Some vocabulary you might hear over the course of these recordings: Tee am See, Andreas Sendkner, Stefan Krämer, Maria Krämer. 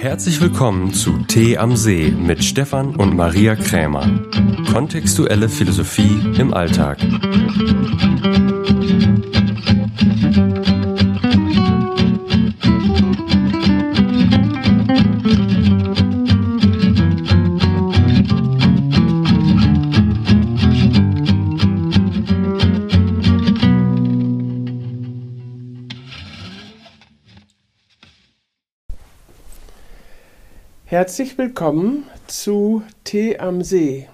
Herzlich willkommen zu Tee am See mit Stefan und Maria Krämer. Kontextuelle Philosophie im Alltag. Herzlich willkommen zu Tee am See.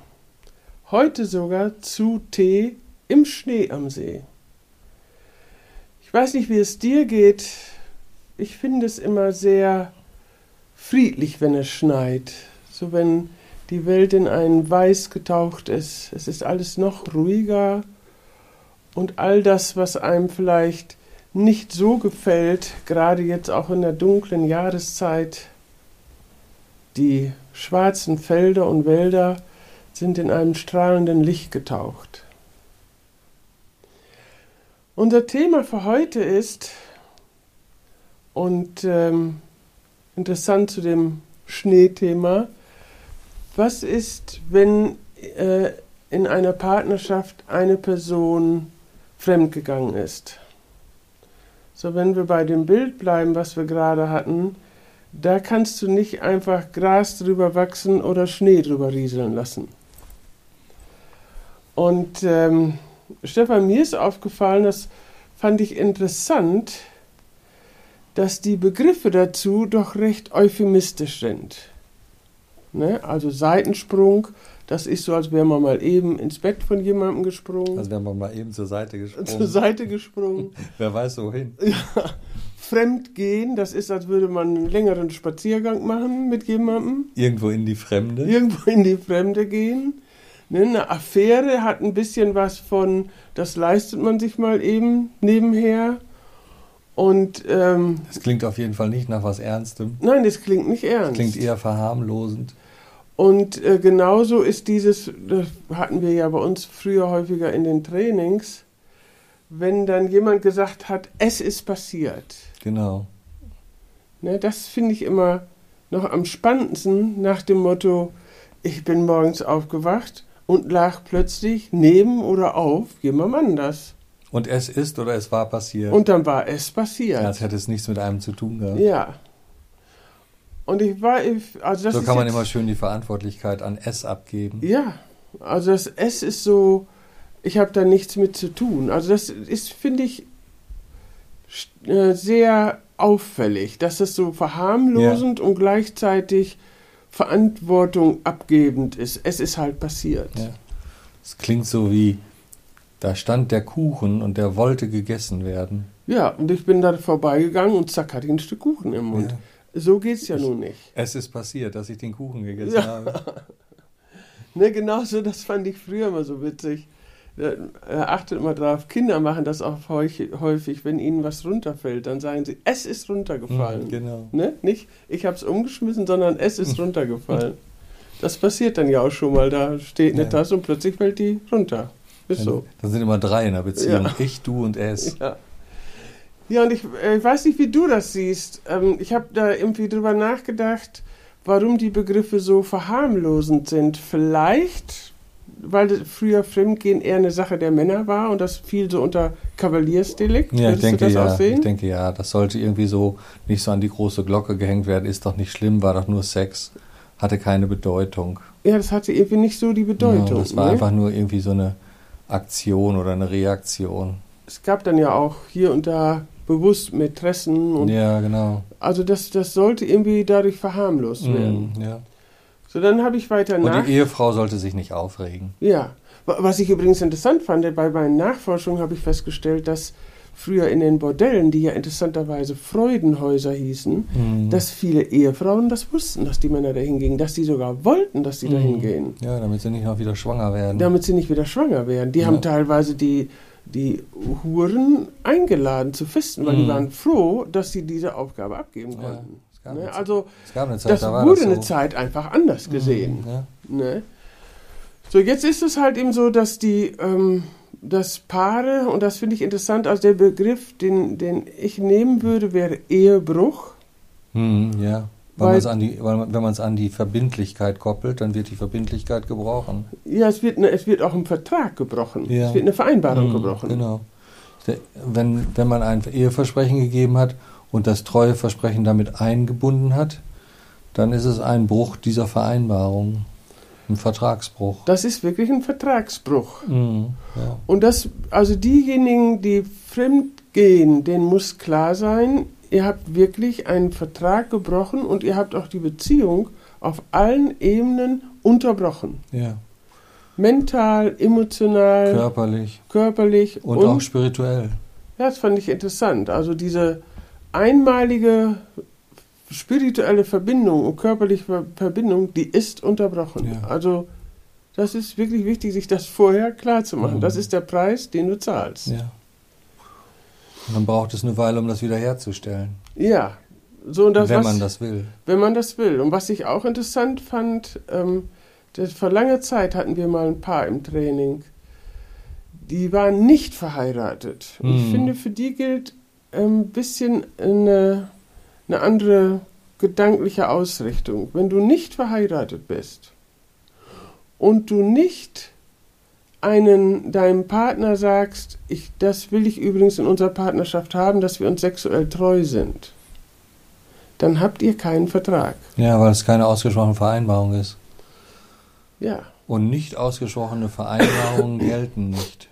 Heute sogar zu Tee im Schnee am See. Ich weiß nicht, wie es dir geht. Ich finde es immer sehr friedlich, wenn es schneit. So wenn die Welt in ein Weiß getaucht ist. Es ist alles noch ruhiger. Und all das, was einem vielleicht nicht so gefällt, gerade jetzt auch in der dunklen Jahreszeit, die schwarzen Felder und Wälder sind in einem strahlenden Licht getaucht. Unser Thema für heute ist, und interessant zu dem Schneethema, was ist, wenn in einer Partnerschaft eine Person fremdgegangen ist? So, wenn wir bei dem Bild bleiben, was wir gerade hatten, da kannst du nicht einfach Gras drüber wachsen oder Schnee drüber rieseln lassen. Und Stefan, mir ist aufgefallen, das fand ich interessant, dass die Begriffe dazu doch recht euphemistisch sind. Ne? Also Seitensprung, das ist so, als wäre man mal eben ins Bett von jemandem gesprungen. Als wäre man mal eben zur Seite gesprungen. Wer weiß wohin. Ja. Fremdgehen, das ist, als würde man einen längeren Spaziergang machen mit jemandem. Irgendwo in die Fremde gehen. Eine Affäre hat ein bisschen was von, das leistet man sich mal eben nebenher. Und das klingt auf jeden Fall nicht nach was Ernstem. Nein, das klingt nicht ernst. Das klingt eher verharmlosend. Und genauso ist dieses, das hatten wir ja bei uns früher häufiger in den Trainings, wenn dann jemand gesagt hat, es ist passiert. Genau. Ne, das finde ich immer noch am spannendsten, nach dem Motto, ich bin morgens aufgewacht und lag plötzlich neben oder auf jemand anders. Und es ist oder es war passiert. Und dann war es passiert. Als hätte es nichts mit einem zu tun gehabt. Ja. Und so kann man immer schön die Verantwortlichkeit an es abgeben. Ja, also das es ist so, ich habe da nichts mit zu tun. Also das ist, finde ich, sehr auffällig, dass das so verharmlosend und gleichzeitig Verantwortung abgebend ist. Es ist halt passiert. Ja. Das klingt so wie, da stand der Kuchen und der wollte gegessen werden. Ja, und ich bin da vorbeigegangen und zack, hatte ich ein Stück Kuchen im Mund. Ja. So geht's ja nun nicht. Es ist passiert, dass ich den Kuchen gegessen habe. Ne, genau so, das fand ich früher immer so witzig. Achtet mal drauf, Kinder machen das auch häufig, wenn ihnen was runterfällt, dann sagen sie, es ist runtergefallen. Genau. Ne? Nicht, ich habe es umgeschmissen, sondern es ist runtergefallen. Das passiert dann ja auch schon mal, da steht eine Tasse und plötzlich fällt die runter. Ist so. Dann sind immer drei in der Beziehung, ich, du und es. Ja, und ich weiß nicht, wie du das siehst. Ich habe da irgendwie drüber nachgedacht, warum die Begriffe so verharmlosend sind. Vielleicht, weil früher Fremdgehen eher eine Sache der Männer war und das fiel so unter Kavaliersdelikt. Ja, ich denke, das sollte irgendwie so nicht so an die große Glocke gehängt werden. Ist doch nicht schlimm, war doch nur Sex, hatte keine Bedeutung. Ja, das hatte irgendwie nicht so die Bedeutung. Ja, das war einfach nur irgendwie so eine Aktion oder eine Reaktion. Es gab dann ja auch hier und da bewusst Mätressen. Und ja, genau. Also das sollte irgendwie dadurch verharmlost werden. Ja. So, dann habe ich weiter nach. Und die Ehefrau sollte sich nicht aufregen. Ja, was ich übrigens interessant fand, bei meinen Nachforschungen habe ich festgestellt, dass früher in den Bordellen, die ja interessanterweise Freudenhäuser hießen, dass viele Ehefrauen das wussten, dass die Männer dahin gingen, dass sie sogar wollten, dass sie dahin gehen. Ja, damit sie nicht auch wieder schwanger werden. Die haben teilweise die Huren eingeladen zu festen, weil die waren froh, dass sie diese Aufgabe abgeben konnten. Ja. Ne? Also, Zeit einfach anders gesehen. Ja. Ne? So, jetzt ist es halt eben so, dass die dass Paare, und das finde ich interessant, also der Begriff, den ich nehmen würde, wäre Ehebruch. Ja, wenn man es an die Verbindlichkeit koppelt, dann wird die Verbindlichkeit gebrochen. Ja, es wird auch ein Vertrag gebrochen. Ja. Es wird eine Vereinbarung gebrochen. Genau. Wenn man ein Eheversprechen gegeben hat und das Treueversprechen damit eingebunden hat, dann ist es ein Bruch dieser Vereinbarung. Ein Vertragsbruch. Das ist wirklich ein Vertragsbruch. Ja. Und also diejenigen, die fremd gehen, denen muss klar sein, ihr habt wirklich einen Vertrag gebrochen und ihr habt auch die Beziehung auf allen Ebenen unterbrochen. Ja. Mental, emotional, körperlich und auch spirituell. Ja, das fand ich interessant. Also diese einmalige spirituelle Verbindung und körperliche Verbindung, die ist unterbrochen. Ja. Also das ist wirklich wichtig, sich das vorher klar zu machen. Mhm. Das ist der Preis, den du zahlst. Ja. Und dann braucht es eine Weile, um das wiederherzustellen. Ja. So, und das, man das will. Wenn man das will. Und was ich auch interessant fand, vor langer Zeit hatten wir mal ein Paar im Training, die waren nicht verheiratet. Und ich finde, für die gilt ein bisschen eine andere gedankliche Ausrichtung. Wenn du nicht verheiratet bist und du nicht deinem Partner sagst, das will ich übrigens in unserer Partnerschaft haben, dass wir uns sexuell treu sind, dann habt ihr keinen Vertrag. Ja, weil es keine ausgesprochene Vereinbarung ist. Ja. Und nicht ausgesprochene Vereinbarungen gelten nicht.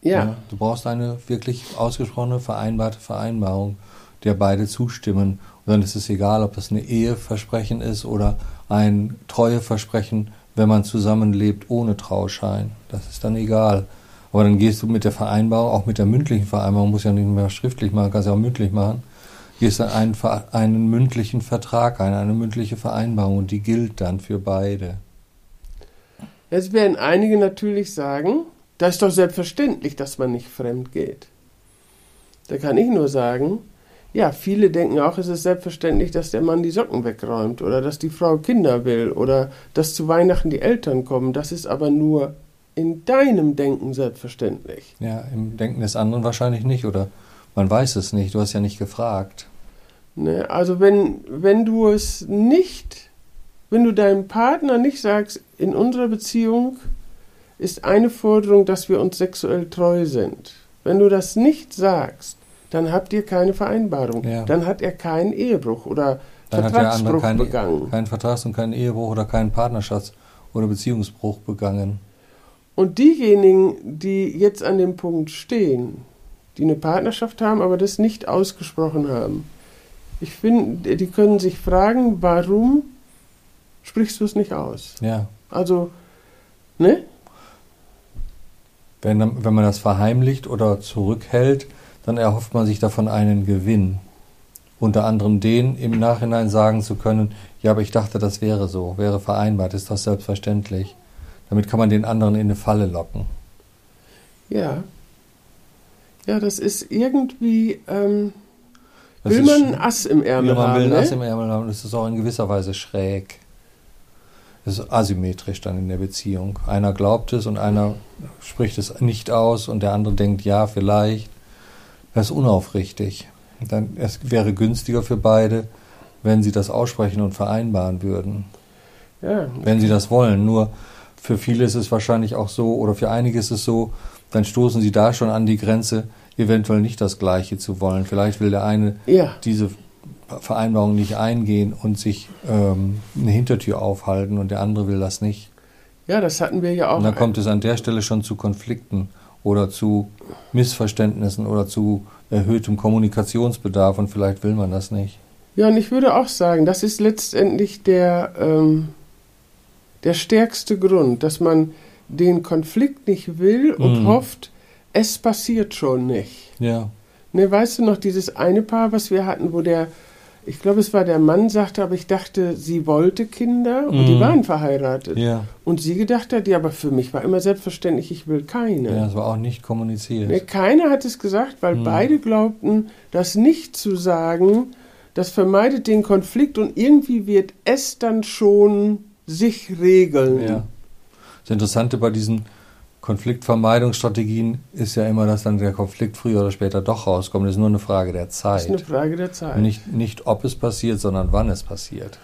Ja. Ja. Du brauchst eine wirklich ausgesprochene, vereinbarte Vereinbarung, der beide zustimmen. Und dann ist es egal, ob das eine Eheversprechen ist oder ein Treueversprechen, wenn man zusammenlebt ohne Trauschein. Das ist dann egal. Aber dann gehst du mit der Vereinbarung, auch mit der mündlichen Vereinbarung, musst ja nicht mehr schriftlich machen, kannst ja auch mündlich machen, gehst dann einen mündlichen Vertrag ein, eine mündliche Vereinbarung, und die gilt dann für beide. Jetzt werden einige natürlich sagen, das ist doch selbstverständlich, dass man nicht fremd geht. Da kann ich nur sagen, ja, viele denken auch, es ist selbstverständlich, dass der Mann die Socken wegräumt oder dass die Frau Kinder will oder dass zu Weihnachten die Eltern kommen. Das ist aber nur in deinem Denken selbstverständlich. Ja, im Denken des anderen wahrscheinlich nicht, oder man weiß es nicht, du hast ja nicht gefragt. Ne, also wenn du deinem Partner nicht sagst, in unserer Beziehung ist eine Forderung, dass wir uns sexuell treu sind. Wenn du das nicht sagst, dann habt ihr keine Vereinbarung. Ja. Dann hat er keinen Ehebruch oder Vertragsbruch begangen. Keinen Vertrags- und keinen Ehebruch oder keinen Partnerschafts- oder Beziehungsbruch begangen. Und diejenigen, die jetzt an dem Punkt stehen, die eine Partnerschaft haben, aber das nicht ausgesprochen haben, ich finde, die können sich fragen, warum sprichst du es nicht aus? Ja. Also, ne? Wenn man das verheimlicht oder zurückhält, dann erhofft man sich davon einen Gewinn. Unter anderem den, im Nachhinein sagen zu können, ja, aber ich dachte, das wäre so, wäre vereinbart, ist das selbstverständlich. Damit kann man den anderen in eine Falle locken. Ja. Ja, das ist irgendwie, man will ein Ass im Ärmel haben. Ja, man will ein Ass im Ärmel haben, das ist auch in gewisser Weise schräg. Das ist asymmetrisch dann in der Beziehung. Einer glaubt es und einer spricht es nicht aus und der andere denkt, ja, vielleicht. Das ist unaufrichtig. Es wäre günstiger für beide, wenn sie das aussprechen und vereinbaren würden. Ja, okay. Wenn sie das wollen. Nur für viele ist es wahrscheinlich auch so, oder für einige ist es so, dann stoßen sie da schon an die Grenze, eventuell nicht das Gleiche zu wollen. Vielleicht will der eine diese Vereinbarung nicht eingehen und sich eine Hintertür aufhalten, und der andere will das nicht. Ja, das hatten wir ja auch. Und dann kommt es an der Stelle schon zu Konflikten oder zu Missverständnissen oder zu erhöhtem Kommunikationsbedarf, und vielleicht will man das nicht. Ja, und ich würde auch sagen, das ist letztendlich der stärkste Grund, dass man den Konflikt nicht will und hofft, es passiert schon nicht. Ja. Ne, weißt du noch, dieses eine Paar, was wir hatten, wo ich glaube, es war der Mann, sagte, aber ich dachte, sie wollte Kinder, und die waren verheiratet. Ja. Und sie gedacht hat, ja, aber für mich war immer selbstverständlich, ich will keine. Ja, das war auch nicht kommuniziert. Nee, keiner hat es gesagt, weil beide glaubten, das nicht zu sagen, das vermeidet den Konflikt, und irgendwie wird es dann schon sich regeln. Ja. Das Interessante bei diesen Konfliktvermeidungsstrategien ist ja immer, dass dann der Konflikt früher oder später doch rauskommt. Das ist nur eine Frage der Zeit. Das ist eine Frage der Zeit. Nicht ob es passiert, sondern wann es passiert.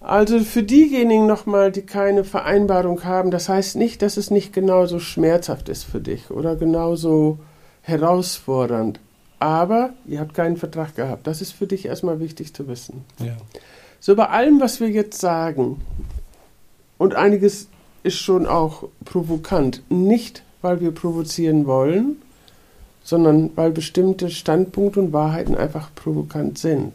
Also für diejenigen nochmal, die keine Vereinbarung haben, das heißt nicht, dass es nicht genauso schmerzhaft ist für dich oder genauso herausfordernd. Aber ihr habt keinen Vertrag gehabt. Das ist für dich erstmal wichtig zu wissen. Ja. So, bei allem, was wir jetzt sagen, und einiges ist schon auch provokant, nicht, weil wir provozieren wollen, sondern weil bestimmte Standpunkte und Wahrheiten einfach provokant sind,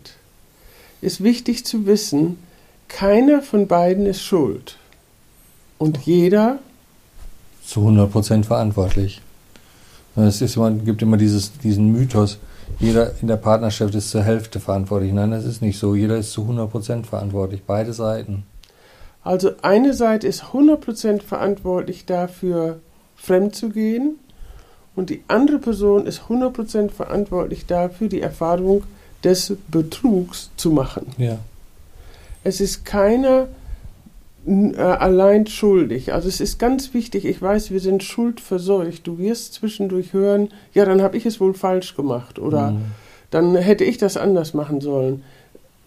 ist wichtig zu wissen, keiner von beiden ist schuld. Und jeder zu 100% verantwortlich. Es ist immer, gibt immer diesen Mythos, jeder in der Partnerschaft ist zur Hälfte verantwortlich. Nein, das ist nicht so. Jeder ist zu 100% verantwortlich, beide Seiten. Also eine Seite ist 100% verantwortlich dafür, fremd zu gehen, und die andere Person ist 100% verantwortlich dafür, die Erfahrung des Betrugs zu machen. Ja. Es ist keiner allein schuldig. Also es ist ganz wichtig, ich weiß, wir sind schuldverseucht. Du wirst zwischendurch hören, ja, dann habe ich es wohl falsch gemacht oder dann hätte ich das anders machen sollen.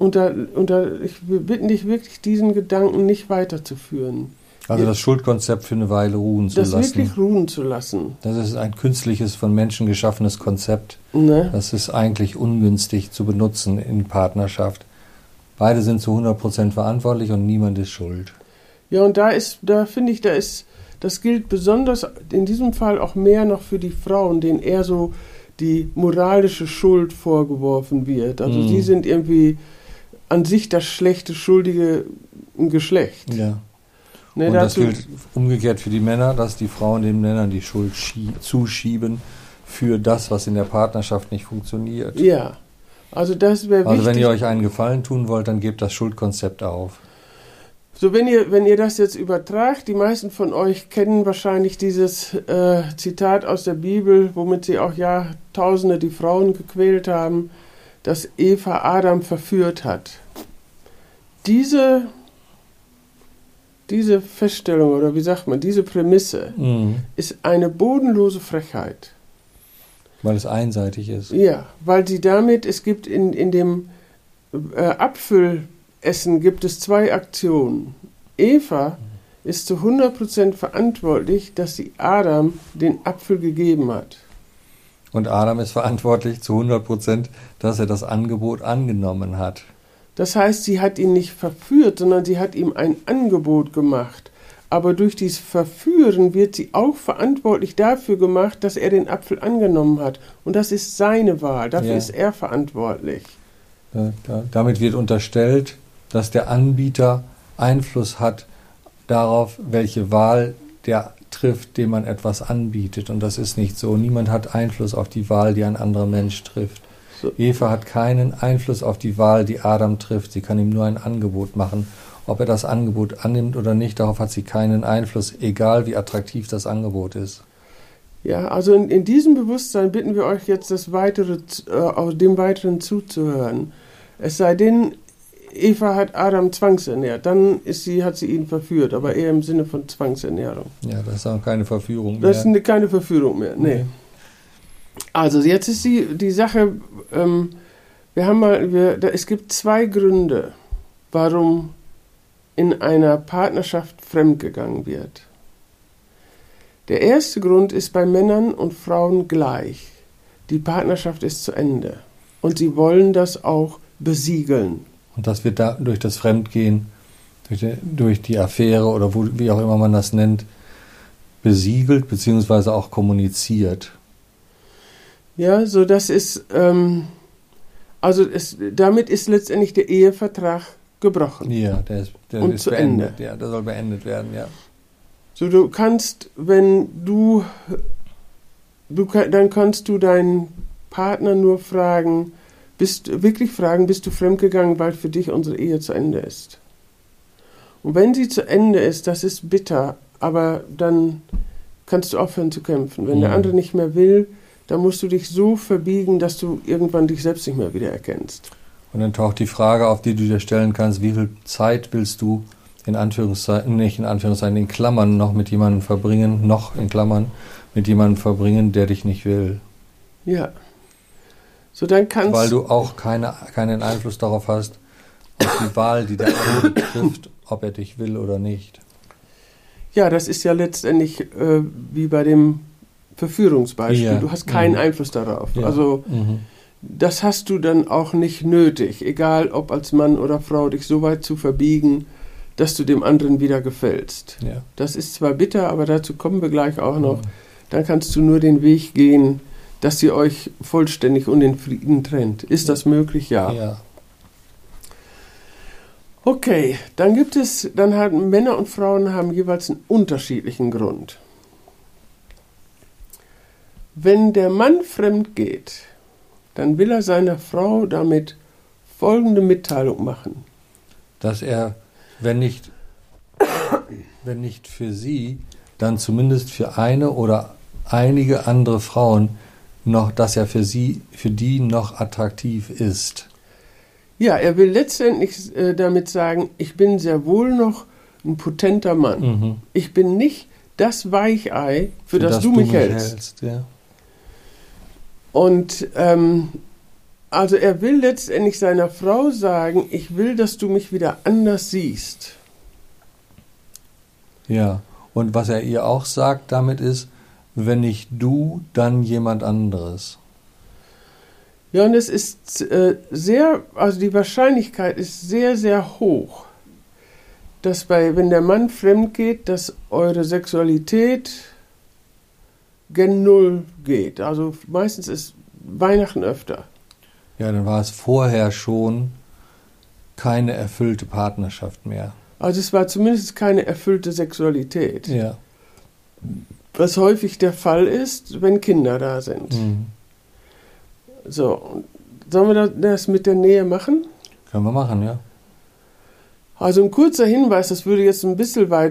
Wir bitten dich wirklich, diesen Gedanken nicht weiterzuführen. Also das Schuldkonzept für eine Weile ruhen zu lassen. Das wirklich ruhen zu lassen. Das ist ein künstliches, von Menschen geschaffenes Konzept. Ne? Das ist eigentlich ungünstig zu benutzen in Partnerschaft. Beide sind zu 100% verantwortlich und niemand ist schuld. Ja, und das gilt besonders in diesem Fall auch mehr noch für die Frauen, denen eher so die moralische Schuld vorgeworfen wird. Also sie sind irgendwie an sich das schlechte, schuldige Geschlecht. Ja. Ne, und das gilt umgekehrt für die Männer, dass die Frauen den Männern die Schuld zuschieben für das, was in der Partnerschaft nicht funktioniert. Ja. Also das wäre wichtig. Also wenn ihr euch einen Gefallen tun wollt, dann gebt das Schuldkonzept auf. So, wenn ihr das jetzt übertragt, die meisten von euch kennen wahrscheinlich dieses Zitat aus der Bibel, womit sie auch Jahrtausende die Frauen gequält haben, dass Eva Adam verführt hat. Diese Feststellung oder diese Prämisse ist eine bodenlose Frechheit. Weil es einseitig ist. Ja, weil sie damit, es gibt in dem Apfelessen gibt es zwei Aktionen. Eva ist zu 100% verantwortlich, dass sie Adam den Apfel gegeben hat. Und Adam ist verantwortlich zu 100%, dass er das Angebot angenommen hat. Das heißt, sie hat ihn nicht verführt, sondern sie hat ihm ein Angebot gemacht. Aber durch dieses Verführen wird sie auch verantwortlich dafür gemacht, dass er den Apfel angenommen hat. Und das ist seine Wahl. Dafür ist er verantwortlich. Damit wird unterstellt, dass der Anbieter Einfluss hat darauf, welche Wahl der trifft, dem man etwas anbietet. Und das ist nicht so. Niemand hat Einfluss auf die Wahl, die ein anderer Mensch trifft. So. Eva hat keinen Einfluss auf die Wahl, die Adam trifft. Sie kann ihm nur ein Angebot machen. Ob er das Angebot annimmt oder nicht, darauf hat sie keinen Einfluss, egal wie attraktiv das Angebot ist. Ja, also in diesem Bewusstsein bitten wir euch jetzt, dem Weiteren zuzuhören. Es sei denn, Eva hat Adam zwangsernährt, dann hat sie ihn verführt, aber eher im Sinne von Zwangsernährung. Ja, das ist auch keine Verführung mehr. Das ist keine Verführung mehr, nee. Also jetzt ist die Sache, es gibt zwei Gründe, warum in einer Partnerschaft fremdgegangen wird. Der erste Grund ist bei Männern und Frauen gleich. Die Partnerschaft ist zu Ende. Und sie wollen das auch besiegeln. Und das wird durch das Fremdgehen, durch die Affäre oder wie auch immer man das nennt, besiegelt bzw. auch kommuniziert. Ja, so das ist, damit ist letztendlich der Ehevertrag gebrochen. Ja, der ist zu beendet. Ende. Ja, der soll beendet werden, ja. So, dann kannst du deinen Partner nur fragen, bist du fremdgegangen, weil für dich unsere Ehe zu Ende ist? Und wenn sie zu Ende ist, das ist bitter, aber dann kannst du aufhören zu kämpfen. Wenn der andere nicht mehr will, dann musst du dich so verbiegen, dass du irgendwann dich selbst nicht mehr wiedererkennst. Und dann taucht die Frage auf, die du dir stellen kannst, wie viel Zeit willst du in Anführungszeichen, nicht in Anführungszeichen, in Klammern noch mit jemandem verbringen, der dich nicht will. Ja. So, dann kannst weil du auch keinen Einfluss darauf hast, auf die Wahl, die der andere trifft, ob er dich will oder nicht. Ja, das ist ja letztendlich wie bei dem Verführungsbeispiel. Ja. Du hast keinen Einfluss darauf. Ja. Also das hast du dann auch nicht nötig, egal ob als Mann oder Frau, dich so weit zu verbiegen, dass du dem anderen wieder gefällst. Ja. Das ist zwar bitter, aber dazu kommen wir gleich auch noch. Dann kannst du nur den Weg gehen, dass ihr euch vollständig und in Frieden trennt. Ist das möglich? Ja. Ja. Okay, dann gibt es, dann haben Männer und Frauen haben jeweils einen unterschiedlichen Grund. Wenn der Mann fremd geht, dann will er seiner Frau damit folgende Mitteilung machen. Dass er, wenn nicht für sie, dann zumindest für eine oder einige andere Frauen noch, dass er für sie, für die noch attraktiv ist. Ja, er will letztendlich damit sagen, ich bin sehr wohl noch ein potenter Mann. Mhm. Ich bin nicht das Weichei, für das du mich hältst. Ja. Und also er will letztendlich seiner Frau sagen, ich will, dass du mich wieder anders siehst. Ja, und was er ihr auch sagt damit ist, wenn nicht du, dann jemand anderes. Ja, und es ist die Wahrscheinlichkeit ist sehr, sehr hoch, dass wenn der Mann fremd geht, dass eure Sexualität gen Null geht. Also meistens ist Weihnachten öfter. Ja, dann war es vorher schon keine erfüllte Partnerschaft mehr. Also es war zumindest keine erfüllte Sexualität. Ja. Was häufig der Fall ist, wenn Kinder da sind. Mhm. So, sollen wir das mit der Nähe machen? Können wir machen, ja. Also ein kurzer Hinweis, das würde jetzt ein bisschen weit